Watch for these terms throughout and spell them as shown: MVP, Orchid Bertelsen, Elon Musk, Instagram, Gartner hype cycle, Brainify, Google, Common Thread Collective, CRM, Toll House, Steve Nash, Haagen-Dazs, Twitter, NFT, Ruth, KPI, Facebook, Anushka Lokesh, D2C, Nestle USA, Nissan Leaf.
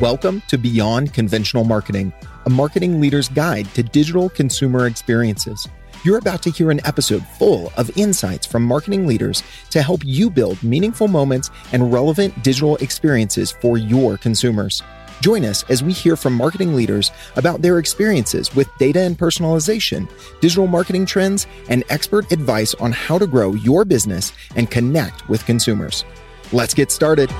Welcome to Beyond Conventional Marketing, a marketing leader's guide to digital consumer experiences. You're about to hear an episode full of insights from marketing leaders to help you build meaningful moments and relevant digital experiences for your consumers. Join us as we hear from marketing leaders about their experiences with data and personalization, digital marketing trends, and expert advice on how to grow your business and connect with consumers. Let's get started.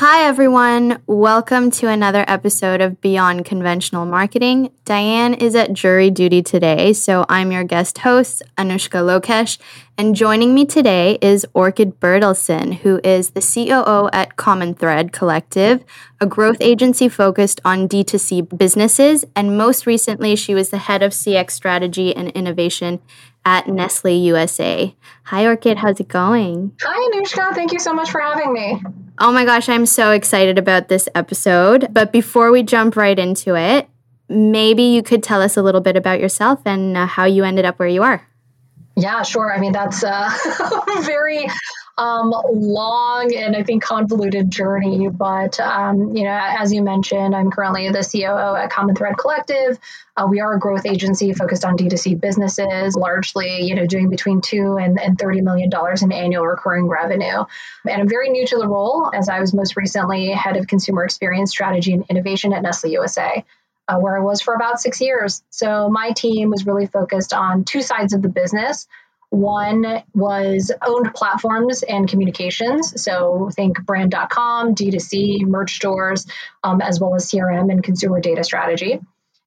Hi, everyone. Welcome to another episode of Beyond Conventional Marketing. Diane is at jury duty today, so I'm your guest host, Anushka Lokesh, and joining me today is Orchid Bertelsen, who is the COO at Common Thread Collective, a growth agency focused on D2C businesses, and most recently, she was the head of CX strategy and innovation at Nestle USA. Hi, Orchid. How's it going? Hi, Anushka. Thank you so much for having me. Oh my gosh, I'm so excited about this episode. But before we jump right into it, maybe you could tell us a little bit about yourself and how you ended up where you are. Yeah, sure. I mean, that's a very long and I think convoluted journey. But, as you mentioned, I'm currently the COO at Common Thread Collective. We are a growth agency focused on D2C businesses, largely, doing between $2 and $30 million in annual recurring revenue. And I'm very new to the role, as I was most recently head of consumer experience strategy and innovation at Nestle USA. Where I was for about 6 years. So my team was really focused on two sides of the business. One was owned platforms and communications. So think brand.com, D2C, merch stores, as well as CRM and consumer data strategy.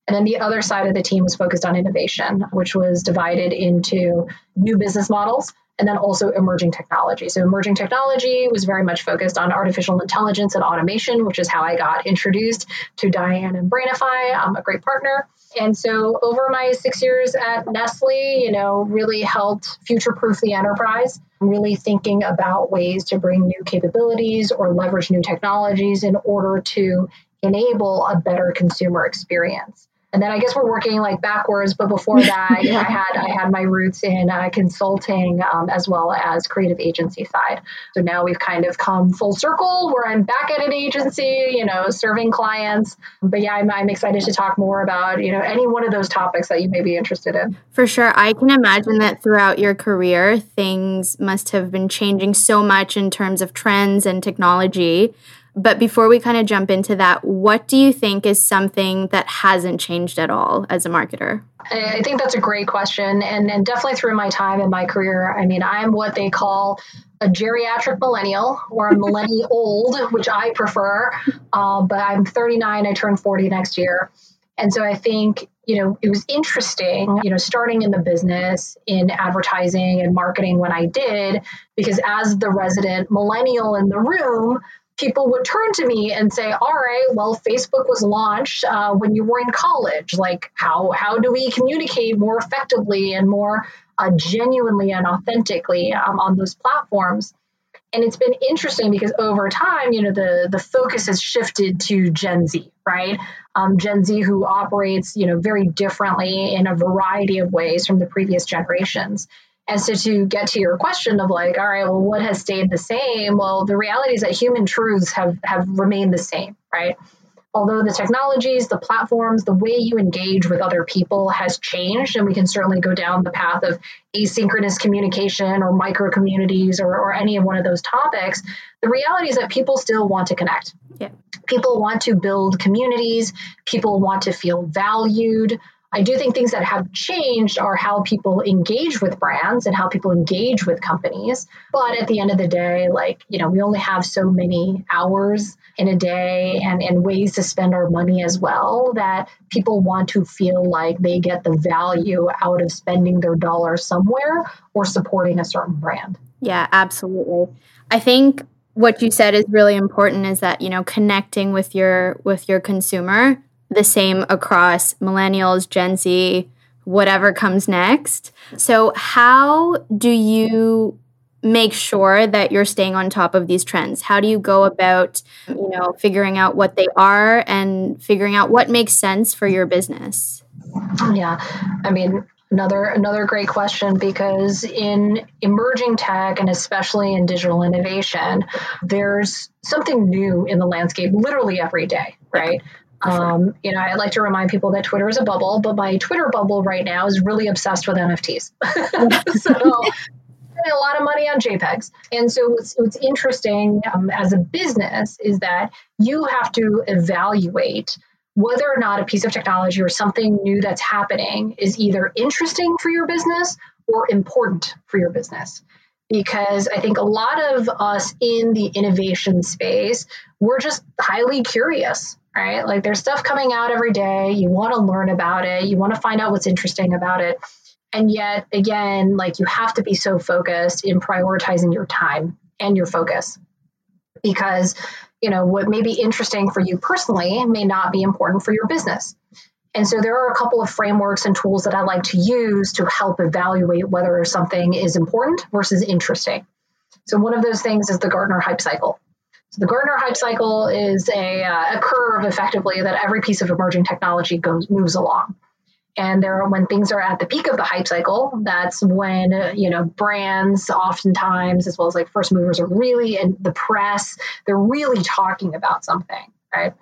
And then the other side of the team was focused on innovation, which was divided into new business models and then also emerging technology. So emerging technology was very much focused on artificial intelligence and automation, which is how I got introduced to Diane and Brainify. I'm a great partner. And so over my 6 years at Nestle, really helped future-proof the enterprise, really thinking about ways to bring new capabilities or leverage new technologies in order to enable a better consumer experience. And then I guess we're working backwards, but before that, I had my roots in consulting as well as creative agency side. So now we've kind of come full circle where I'm back at an agency, serving clients. But yeah, I'm excited to talk more about, any one of those topics that you may be interested in. For sure. I can imagine that throughout your career, things must have been changing so much in terms of trends and technology. But before we kind of jump into that, what do you think is something that hasn't changed at all as a marketer? I think that's a great question. And definitely through my time in my career, I mean, I'm what they call a geriatric millennial or a millennial old, which I prefer. But I'm 39. I turn 40 next year. And so I think, it was interesting, starting in the business in advertising and marketing when I did, because as the resident millennial in the room, people would turn to me and say, all right, well, Facebook was launched when you were in college. How do we communicate more effectively and more genuinely and authentically on those platforms? And it's been interesting because over time, the focus has shifted to Gen Z, right? Gen Z who operates, very differently in a variety of ways from the previous generations. And so to get to your question of all right, well, what has stayed the same? Well, the reality is that human truths have remained the same, right? Although the technologies, the platforms, the way you engage with other people has changed, and we can certainly go down the path of asynchronous communication or micro communities or any of one of those topics, the reality is that people still want to connect. Yeah. People want to build communities. People want to feel valued. I do think things that have changed are how people engage with brands and how people engage with companies. But at the end of the day, we only have so many hours in a day and ways to spend our money as well, that people want to feel like they get the value out of spending their dollar somewhere or supporting a certain brand. Yeah, absolutely. I think what you said is really important, is that, connecting with your consumer, the same across millennials, Gen Z, whatever comes next. So how do you make sure that you're staying on top of these trends? How do you go about, figuring out what they are and figuring out what makes sense for your business? Yeah, I mean, another great question, because in emerging tech and especially in digital innovation, there's something new in the landscape literally every day, right? You know, I like to remind people that Twitter is a bubble, but my Twitter bubble right now is really obsessed with NFTs. So a lot of money on JPEGs. And so what's interesting as a business is that you have to evaluate whether or not a piece of technology or something new that's happening is either interesting for your business or important for your business. Because I think a lot of us in the innovation space, we're just highly curious, right? Like, there's stuff coming out every day. You want to learn about it. You want to find out what's interesting about it. And yet, again, like, you have to be so focused in prioritizing your time and your focus, because, you know, what may be interesting for you personally may not be important for your business. And so there are a couple of frameworks and tools that I like to use to help evaluate whether something is important versus interesting. So one of those things is the Gartner hype cycle. So the Gartner hype cycle is a curve, effectively, that every piece of emerging technology moves along. And when things are at the peak of the hype cycle, that's when, you know, brands oftentimes, as well as like first movers, are really in the press. They're really talking about something, right?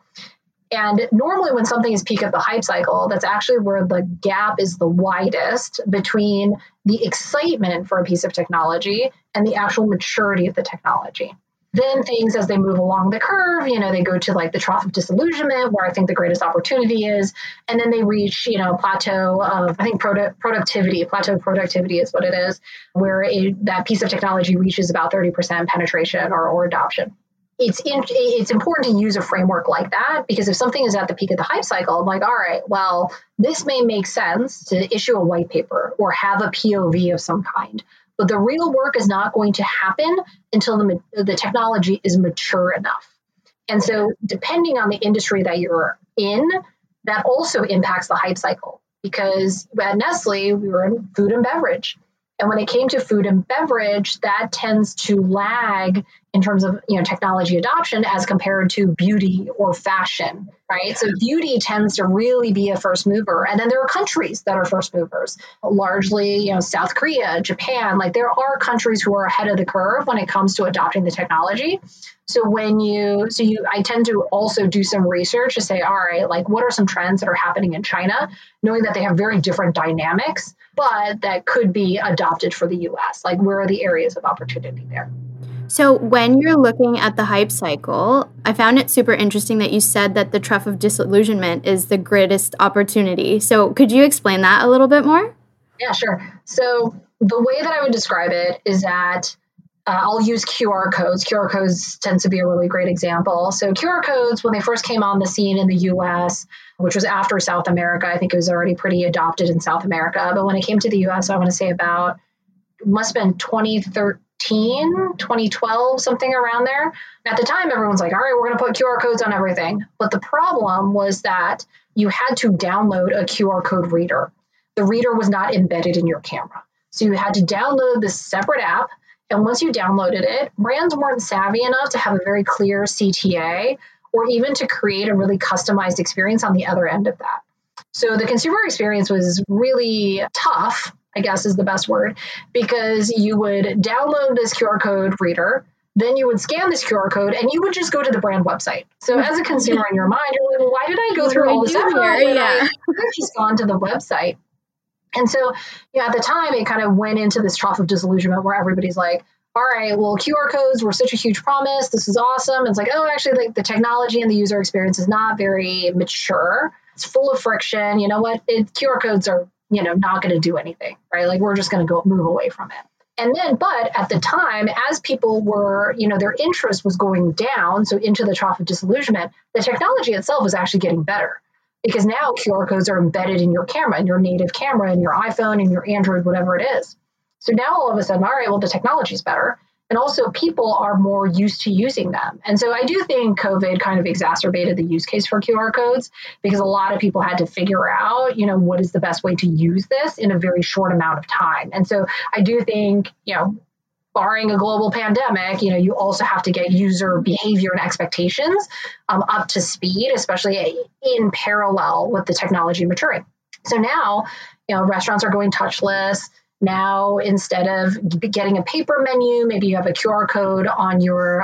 And normally when something is peak of the hype cycle, that's actually where the gap is the widest between the excitement for a piece of technology and the actual maturity of the technology. Then things, as they move along the curve, you know, they go to like the trough of disillusionment, where I think the greatest opportunity is. And then they reach, you know, plateau of, I think, productivity. Plateau productivity is what it is, where that piece of technology reaches about 30% penetration or adoption. It's important to use a framework like that, because if something is at the peak of the hype cycle, I'm like, all right, well, this may make sense to issue a white paper or have a POV of some kind. But the real work is not going to happen until the technology is mature enough. And so depending on the industry that you're in, that also impacts the hype cycle. Because at Nestle, we were in food and beverage. And when it came to food and beverage, that tends to lag in terms of, you know, technology adoption as compared to beauty or fashion, right? So beauty tends to really be a first mover. And then there are countries that are first movers, largely, you know, South Korea, Japan. Like, there are countries who are ahead of the curve when it comes to adopting the technology. So I tend to also do some research to say, all right, like, what are some trends that are happening in China, knowing that they have very different dynamics, but that could be adopted for the US. Like, where are the areas of opportunity there? So when you're looking at the hype cycle, I found it super interesting that you said that the trough of disillusionment is the greatest opportunity. So could you explain that a little bit more? Yeah, sure. So the way that I would describe it is that I'll use QR codes. QR codes tends to be a really great example. So QR codes, when they first came on the scene in the US, which was after South America. I think it was already pretty adopted in South America. But when it came to the US, I want to say about, must have been 2013, 2012, something around there. At the time, everyone's like, all right, we're going to put QR codes on everything. But the problem was that you had to download a QR code reader. The reader was not embedded in your camera. So you had to download this separate app. And once you downloaded it, brands weren't savvy enough to have a very clear CTA, or even to create a really customized experience on the other end of that. So the consumer experience was really tough, I guess is the best word, because you would download this QR code reader, then you would scan this QR code, and you would just go to the brand website. So as a consumer in your mind, you're like, well, why did I go through all this effort? Yeah. I've just gone to the website. And so, you know, at the time, it kind of went into this trough of disillusionment where everybody's like, all right, well, QR codes were such a huge promise. This is awesome. It's like, oh, actually, like, the technology and the user experience is not very mature. It's full of friction. You know what? QR codes are, you know, not going to do anything, right? Like, we're just going to move away from it. And then, but at the time, as people were, you know, their interest was going down, so into the trough of disillusionment, the technology itself was actually getting better. Because now QR codes are embedded in your camera, in your native camera, in your iPhone, in your Android, whatever it is. So now all of a sudden, all right, well, the technology is better. And also people are more used to using them. And so I do think COVID kind of exacerbated the use case for QR codes, because a lot of people had to figure out, you know, what is the best way to use this in a very short amount of time. And so I do think, you know, barring a global pandemic, you know, you also have to get user behavior and expectations up to speed, especially in parallel with the technology maturing. So now, you know, restaurants are going touchless. Now, instead of getting a paper menu, maybe you have a QR code on your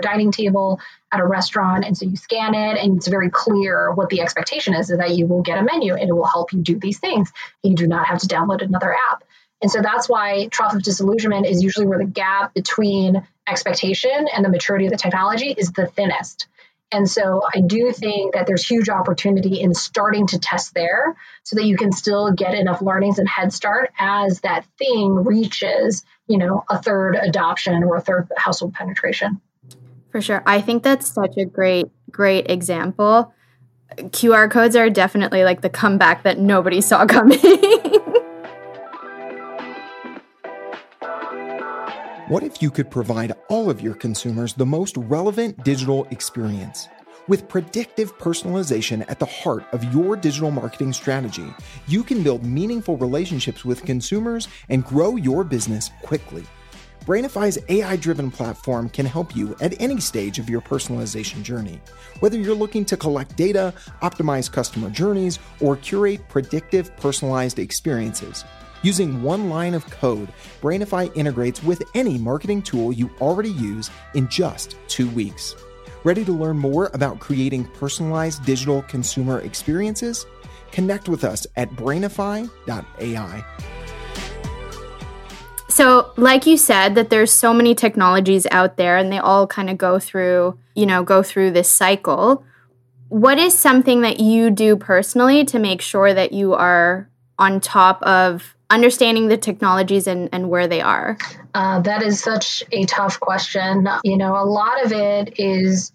dining table at a restaurant, and so you scan it, and it's very clear what the expectation is that you will get a menu, and it will help you do these things. You do not have to download another app. And so that's why trough of disillusionment is usually where the gap between expectation and the maturity of the technology is the thinnest. And so I do think that there's huge opportunity in starting to test there so that you can still get enough learnings and head start as that thing reaches, you know, a third adoption or a third household penetration. For sure. I think that's such a great example. QR codes are definitely like the comeback that nobody saw coming. What if you could provide all of your consumers the most relevant digital experience? With predictive personalization at the heart of your digital marketing strategy, you can build meaningful relationships with consumers and grow your business quickly. Brainify's AI-driven platform can help you at any stage of your personalization journey. Whether you're looking to collect data, optimize customer journeys, or curate predictive personalized experiences, using one line of code, Brainify integrates with any marketing tool you already use in just 2 weeks. Ready to learn more about creating personalized digital consumer experiences? Connect with us at brainify.ai. So, like you said, that there's so many technologies out there and they all kind of go through this cycle. What is something that you do personally to make sure that you are on top of understanding the technologies and where they are? That is such a tough question. You know, a lot of it is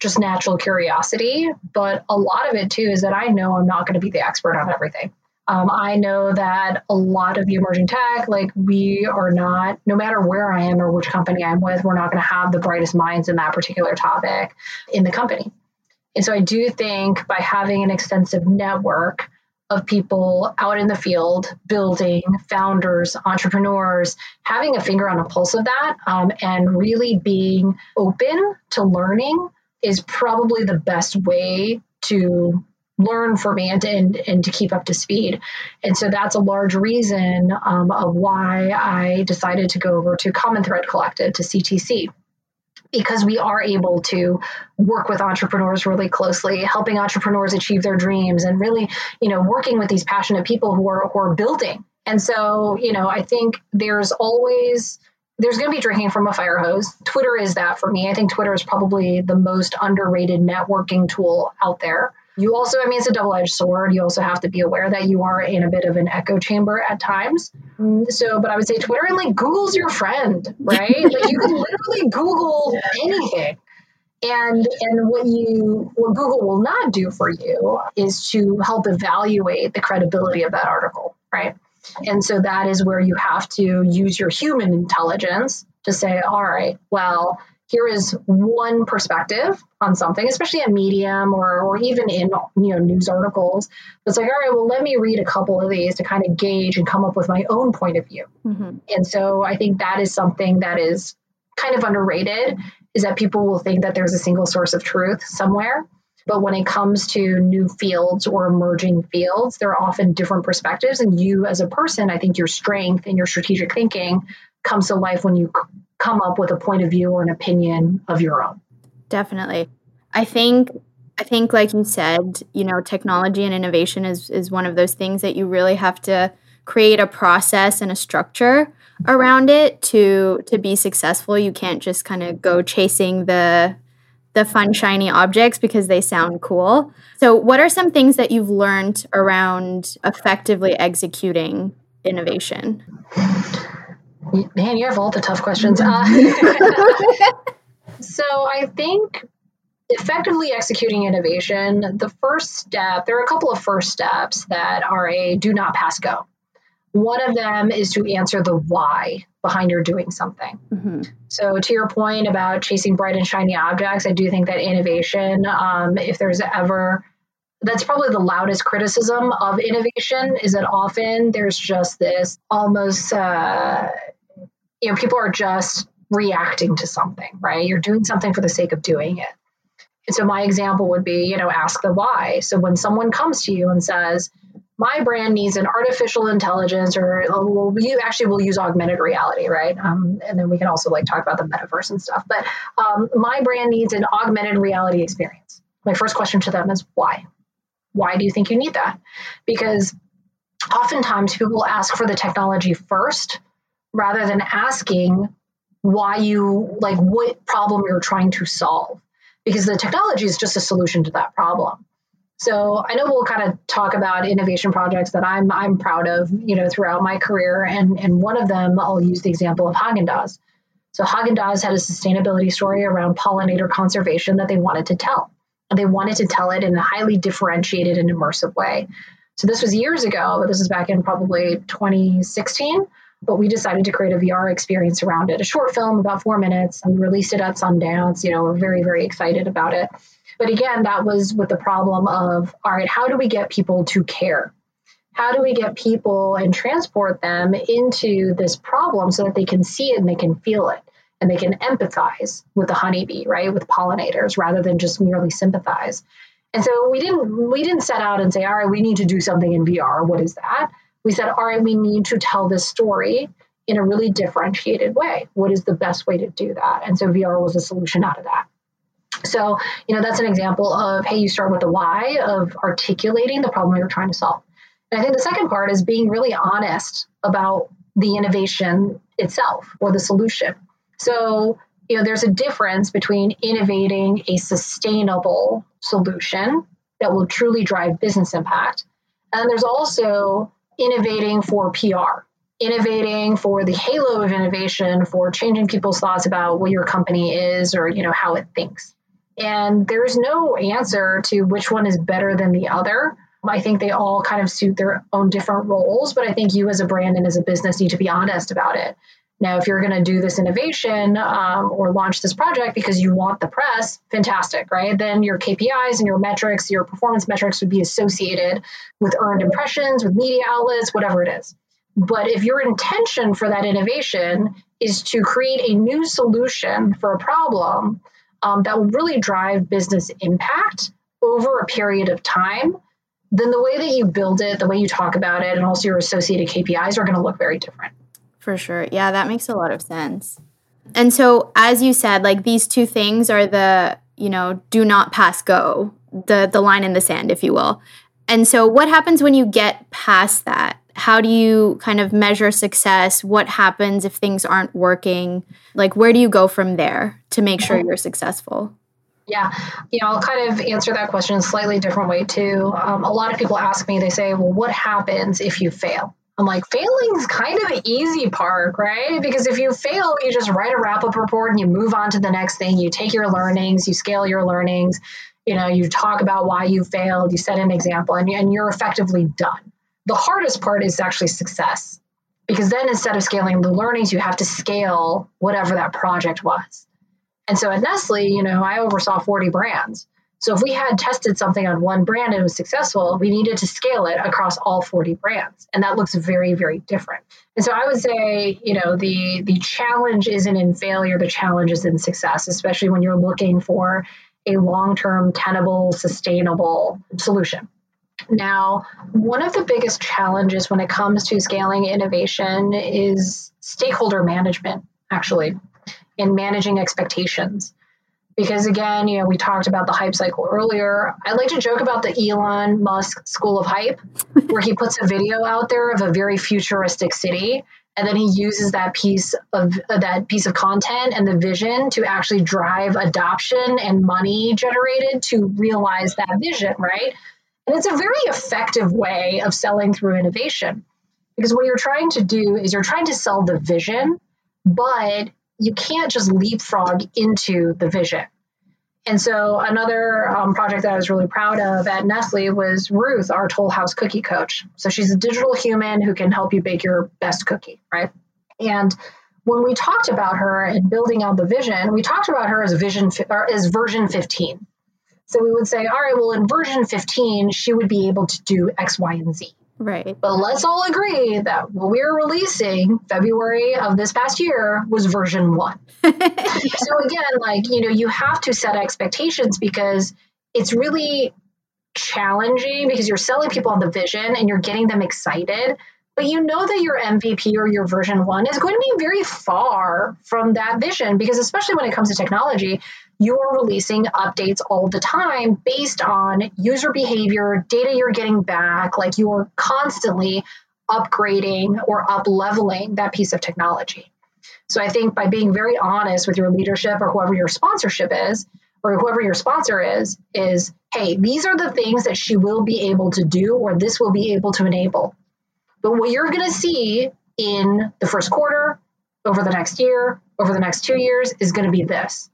just natural curiosity, but a lot of it too is that I know I'm not going to be the expert on everything. I know that a lot of the emerging tech, like we are not, no matter where I am or which company I'm with, we're not going to have the brightest minds in that particular topic in the company. And so I do think by having an extensive network of people out in the field, building, founders, entrepreneurs, having a finger on the pulse of that, and really being open to learning is probably the best way to learn for me and to keep up to speed. And so that's a large reason of why I decided to go over to Common Thread Collective, to CTC. Because we are able to work with entrepreneurs really closely, helping entrepreneurs achieve their dreams and really, you know, working with these passionate people who are building. And so, you know, I think there's going to be drinking from a fire hose. Twitter is that for me. I think Twitter is probably the most underrated networking tool out there. You also, I mean, it's a double-edged sword. You also have to be aware that you are in a bit of an echo chamber at times. So, but I would say Twitter and like Google's your friend, right? Like you can literally Google anything. And what Google will not do for you is to help evaluate the credibility of that article, right? And so that is where you have to use your human intelligence to say, all right, well, here is one perspective on something, especially a Medium or even in, you know, news articles. It's like, all right, well, let me read a couple of these to kind of gauge and come up with my own point of view. Mm-hmm. And so I think that is something that is kind of underrated, is that people will think that there's a single source of truth somewhere. But when it comes to new fields or emerging fields, there are often different perspectives. And you as a person, I think your strength and your strategic thinking comes to life when you come up with a point of view or an opinion of your own. Definitely. I think like you said, you know, technology and innovation is one of those things that you really have to create a process and a structure around it to be successful. You can't just kind of go chasing the fun, shiny objects because they sound cool. So what are some things that you've learned around effectively executing innovation? Man, you have all the tough questions. So I think effectively executing innovation, the first step, there are a couple of first steps that are a do not pass go. One of them is to answer the why behind your doing something. Mm-hmm. So to your point about chasing bright and shiny objects, I do think that innovation, if there's ever, that's probably the loudest criticism of innovation, is that often there's just this almost, you know, people are just reacting to something, right? You're doing something for the sake of doing it. And so my example would be, you know, ask the why. So when someone comes to you and says, my brand needs an artificial intelligence, or we'll use augmented reality, right? And then we can also like talk about the metaverse and stuff. But my brand needs an augmented reality experience. My first question to them is why? Why do you think you need that? Because oftentimes people ask for the technology first, rather than asking why you like what problem you're trying to solve, because the technology is just a solution to that problem. So I know we'll kind of talk about innovation projects that I'm proud of, you know, throughout my career. And one of them, I'll use the example of Haagen-Dazs. So Haagen-Dazs had a sustainability story around pollinator conservation that they wanted to tell. And they wanted to tell it in a highly differentiated and immersive way. So this was years ago, but this is back in probably 2016. But we decided to create a VR experience around it, a short film, about 4 minutes, and released it at Sundance. You know, we're very, very excited about it. But again, that was with the problem of, all right, how do we get people to care? How do we get people and transport them into this problem so that they can see it and they can feel it and they can empathize with the honeybee, right, with pollinators, rather than just merely sympathize? And so we didn't set out and say, all right, we need to do something in VR. What is that? We said, all right, we need to tell this story in a really differentiated way. What is the best way to do that? And so VR was a solution out of that. So, you know, that's an example of, hey, you start with the why of articulating the problem you're trying to solve. And I think the second part is being really honest about the innovation itself or the solution. So, you know, there's a difference between innovating a sustainable solution that will truly drive business impact. And there's also innovating for PR, innovating for the halo of innovation, for changing people's thoughts about what your company is or, you know, how it thinks. And there's no answer to which one is better than the other. I think they all kind of suit their own different roles, but I think you as a brand and as a business need to be honest about it. Now, if you're going to do this innovation or launch this project because you want the press, fantastic, right? Then your KPIs and your metrics, your performance metrics would be associated with earned impressions, with media outlets, whatever it is. But if your intention for that innovation is to create a new solution for a problem that will really drive business impact over a period of time, then the way that you build it, the way you talk about it, and also your associated KPIs are going to look very different. For sure. Yeah, that makes a lot of sense. And so, as you said, like these two things are the, you know, do not pass go, the line in the sand, if you will. And so what happens when you get past that? How do you kind of measure success? What happens if things aren't working? Like, where do you go from there to make sure you're successful? Yeah. You know, I'll kind of answer that question in a slightly different way too. A lot of people ask me, they say, well, what happens if you fail? I'm like, failing is kind of the easy part, right? Because if you fail, you just write a wrap-up report and you move on to the next thing. You take your learnings, you scale your learnings, you know, you talk about why you failed, you set an example, and you're effectively done. The hardest part is actually success, because then instead of scaling the learnings, you have to scale whatever that project was. And so at Nestle, you know, I oversaw 40 brands. So if we had tested something on one brand and it was successful, we needed to scale it across all 40 brands. And that looks very, very different. And so I would say, you know, the challenge isn't in failure, the challenge is in success, especially when you're looking for a long-term, tenable, sustainable solution. Now, one of the biggest challenges when it comes to scaling innovation is stakeholder management, actually, and managing expectations. Because again, you know, we talked about the hype cycle earlier. I like to joke about the Elon Musk School of Hype, where he puts a video out there of a very futuristic city, and then he uses that piece of content and the vision to actually drive adoption and money generated to realize that vision, right? And it's a very effective way of selling through innovation, because what you're trying to do is you're trying to sell the vision, but you can't just leapfrog into the vision. And so another project that I was really proud of at Nestle was Ruth, our Toll House cookie coach. So she's a digital human who can help you bake your best cookie, right? And when we talked about her and building out the vision, we talked about her as version 15. So we would say, all right, well, in version 15, she would be able to do X, Y, and Z. Right. But let's all agree that what we're releasing February of this past year was version 1. So again, like, you know, you have to set expectations because it's really challenging because you're selling people on the vision and you're getting them excited. But you know that your MVP or your version 1 is going to be very far from that vision because especially when it comes to technology, you are releasing updates all the time based on user behavior, data you're getting back, like you are constantly upgrading or up-leveling that piece of technology. So I think by being very honest with your leadership or whoever your sponsorship is, or whoever your sponsor is, hey, these are the things that she will be able to do or this will be able to enable. But what you're going to see in the first quarter, over the next year, over the next 2 years is going to be this.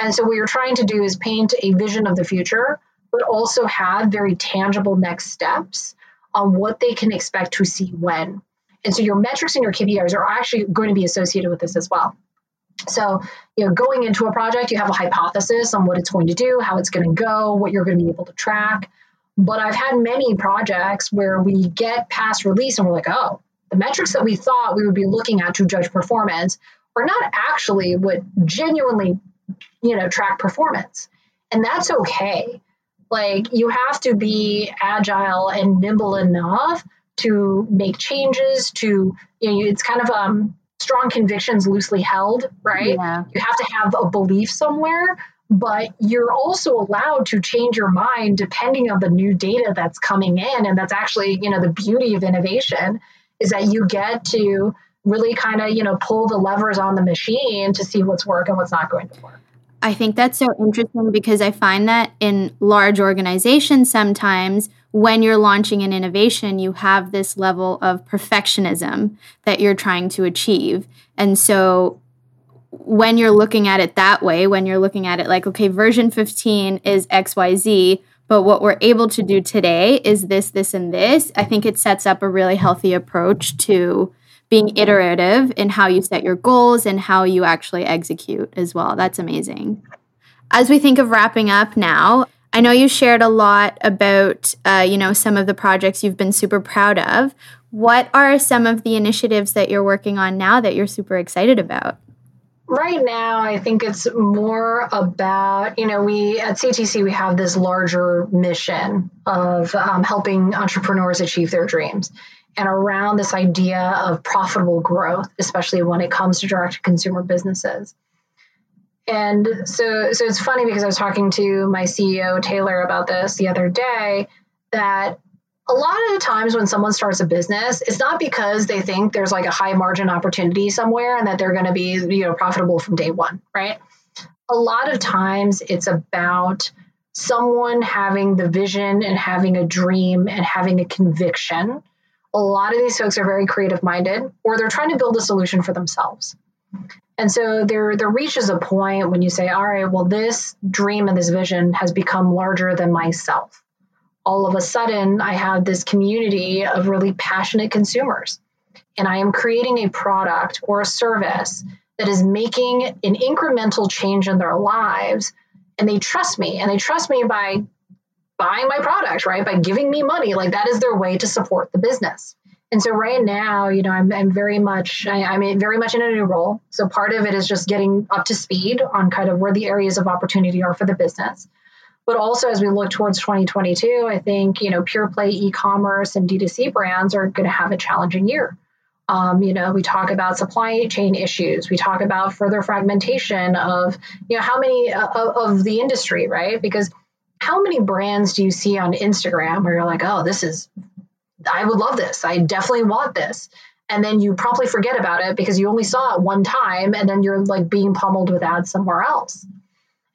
And so what you're trying to do is paint a vision of the future, but also have very tangible next steps on what they can expect to see when. And so your metrics and your KPIs are actually going to be associated with this as well. So, you know, going into a project, you have a hypothesis on what it's going to do, how it's going to go, what you're going to be able to track. But I've had many projects where we get past release and we're like, oh, the metrics that we thought we would be looking at to judge performance are not actually what genuinely, you know, track performance. And that's okay. Like, you have to be agile and nimble enough to make changes to, you know, it's kind of strong convictions loosely held, right? Yeah. You have to have a belief somewhere, but you're also allowed to change your mind depending on the new data that's coming in. And that's actually, you know, the beauty of innovation is that you get to really kind of, you know, pull the levers on the machine to see what's working and what's not going to work. I think that's so interesting because I find that in large organizations, sometimes when you're launching an innovation, you have this level of perfectionism that you're trying to achieve. And so when you're looking at it that way, when you're looking at it like, okay, version 15 is XYZ, but what we're able to do today is this, this, and this, I think it sets up a really healthy approach to being iterative in how you set your goals and how you actually execute as well. That's amazing. As we think of wrapping up now, I know you shared a lot about, you know, some of the projects you've been super proud of. What are some of the initiatives that you're working on now that you're super excited about? Right now, I think it's more about, you know, we at CTC, we have this larger mission of helping entrepreneurs achieve their dreams. And around this idea of profitable growth, especially when it comes to direct-to-consumer businesses. And so it's funny because I was talking to my CEO, Taylor, about this the other day, that a lot of the times when someone starts a business, it's not because they think there's like a high margin opportunity somewhere and that they're going to be, you know, profitable from day one, right? A lot of times it's about someone having the vision and having a dream and having a conviction. A lot of these folks are very creative minded, or they're trying to build a solution for themselves. And so there reaches a point when you say, all right, well, this dream and this vision has become larger than myself. All of a sudden, I have this community of really passionate consumers, and I am creating a product or a service that is making an incremental change in their lives. And they trust me, by buying my product, right? By giving me money, like that is their way to support the business. And so right now, you know, I'm very much in a new role. So part of it is just getting up to speed on kind of where the areas of opportunity are for the business. But also as we look towards 2022, I think, you know, pure play e-commerce and D2C brands are going to have a challenging year. You know, we talk about supply chain issues. We talk about further fragmentation of, you know, how many of the industry, right? Because how many brands do you see on Instagram where you're like, oh, I would love this. I definitely want this. And then you probably forget about it because you only saw it one time and then you're like being pummeled with ads somewhere else.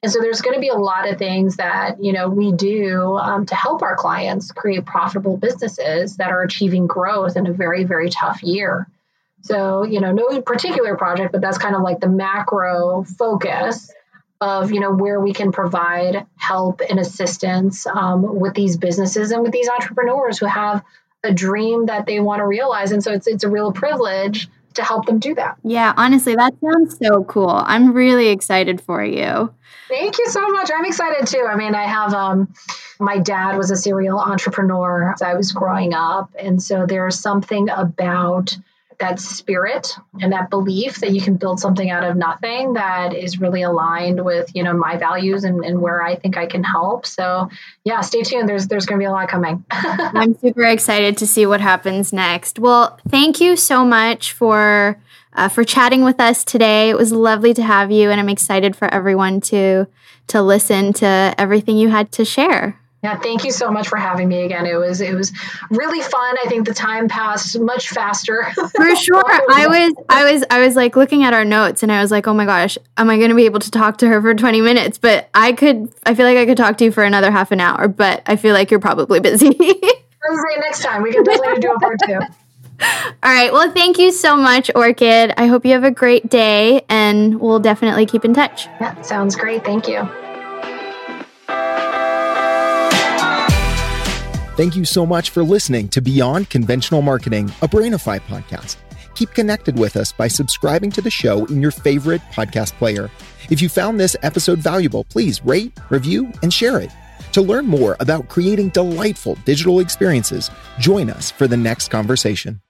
And so there's going to be a lot of things that, you know, we do to help our clients create profitable businesses that are achieving growth in a very, very tough year. So, you know, no particular project, but that's kind of like the macro focus of, you know, where we can provide help and assistance with these businesses and with these entrepreneurs who have a dream that they want to realize. And so it's a real privilege to help them do that. Yeah, honestly, that sounds so cool. I'm really excited for you. Thank you so much. I'm excited too. I mean, I have, my dad was a serial entrepreneur as I was growing up. And so there's something about that spirit and that belief that you can build something out of nothing that is really aligned with, you know, my values and where I think I can help. So yeah, stay tuned. There's going to be a lot coming. I'm super excited to see what happens next. Well, thank you so much for chatting with us today. It was lovely to have you, and I'm excited for everyone to listen to everything you had to share. Yeah, thank you so much for having me again. It was really fun. I think the time passed much faster. For sure. I was like looking at our notes and I was like, oh my gosh, am I going to be able to talk to her for 20 minutes? But I feel like I could talk to you for another half an hour, but I feel like you're probably busy. Right, next time we can definitely do a part two. All right. Well, thank you so much, Orchid. I hope you have a great day, and we'll definitely keep in touch. Yeah, sounds great. Thank you. Thank you so much for listening to Beyond Conventional Marketing, a Brainify podcast. Keep connected with us by subscribing to the show in your favorite podcast player. If you found this episode valuable, please rate, review, and share it. To learn more about creating delightful digital experiences, join us for the next conversation.